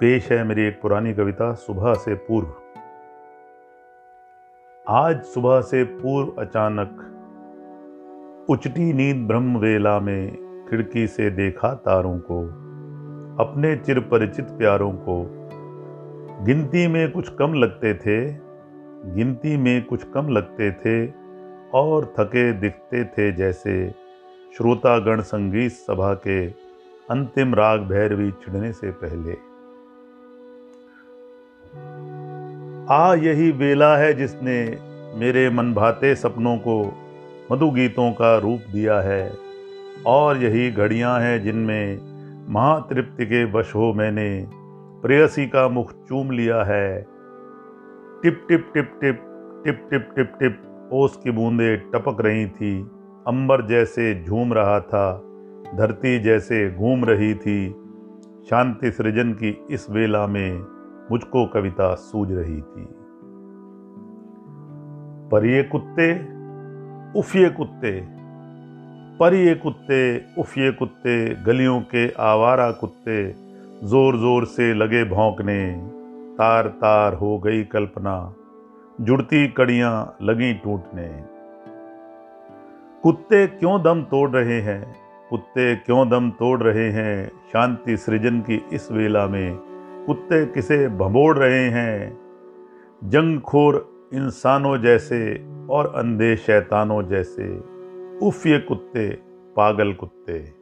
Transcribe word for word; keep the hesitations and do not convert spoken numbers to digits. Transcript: पेश है मेरी एक पुरानी कविता सुबह से पूर्व। आज सुबह से पूर्व अचानक उचटी नींद ब्रह्म वेला में खिड़की से देखा तारों को, अपने चिर परिचित प्यारों को। गिनती में कुछ कम लगते थे गिनती में कुछ कम लगते थे और थके दिखते थे जैसे श्रोतागण संगीत सभा के अंतिम राग भैरवी छिड़ने से पहले। आ यही वेला है जिसने मेरे मनभाते सपनों को मधुगीतों का रूप दिया है, और यही घड़ियां हैं जिनमें महातृप्ति के वश हो मैंने प्रेयसी का मुख चूम लिया है। टिप टिप टिप टिप टिप टिप टिप टिप ओस की बूंदें टपक रही थी, अंबर जैसे झूम रहा था, धरती जैसे घूम रही थी। शांति सृजन की इस वेला में मुझको कविता सूझ रही थी। पर ये कुत्ते उफ ये कुत्ते पर ये कुत्ते उफ ये कुत्ते गलियों के आवारा कुत्ते जोर जोर से लगे भौंकने। तार तार हो गई कल्पना, जुड़ती कड़ियां लगी टूटने। कुत्ते क्यों दम तोड़ रहे हैं कुत्ते क्यों दम तोड़ रहे हैं शांति सृजन की इस वेला में कुत्ते किसे भंबोड़ रहे हैं। जंगखोर इंसानों जैसे और अंधे शैतानों जैसे, उफ ये कुत्ते पागल कुत्ते।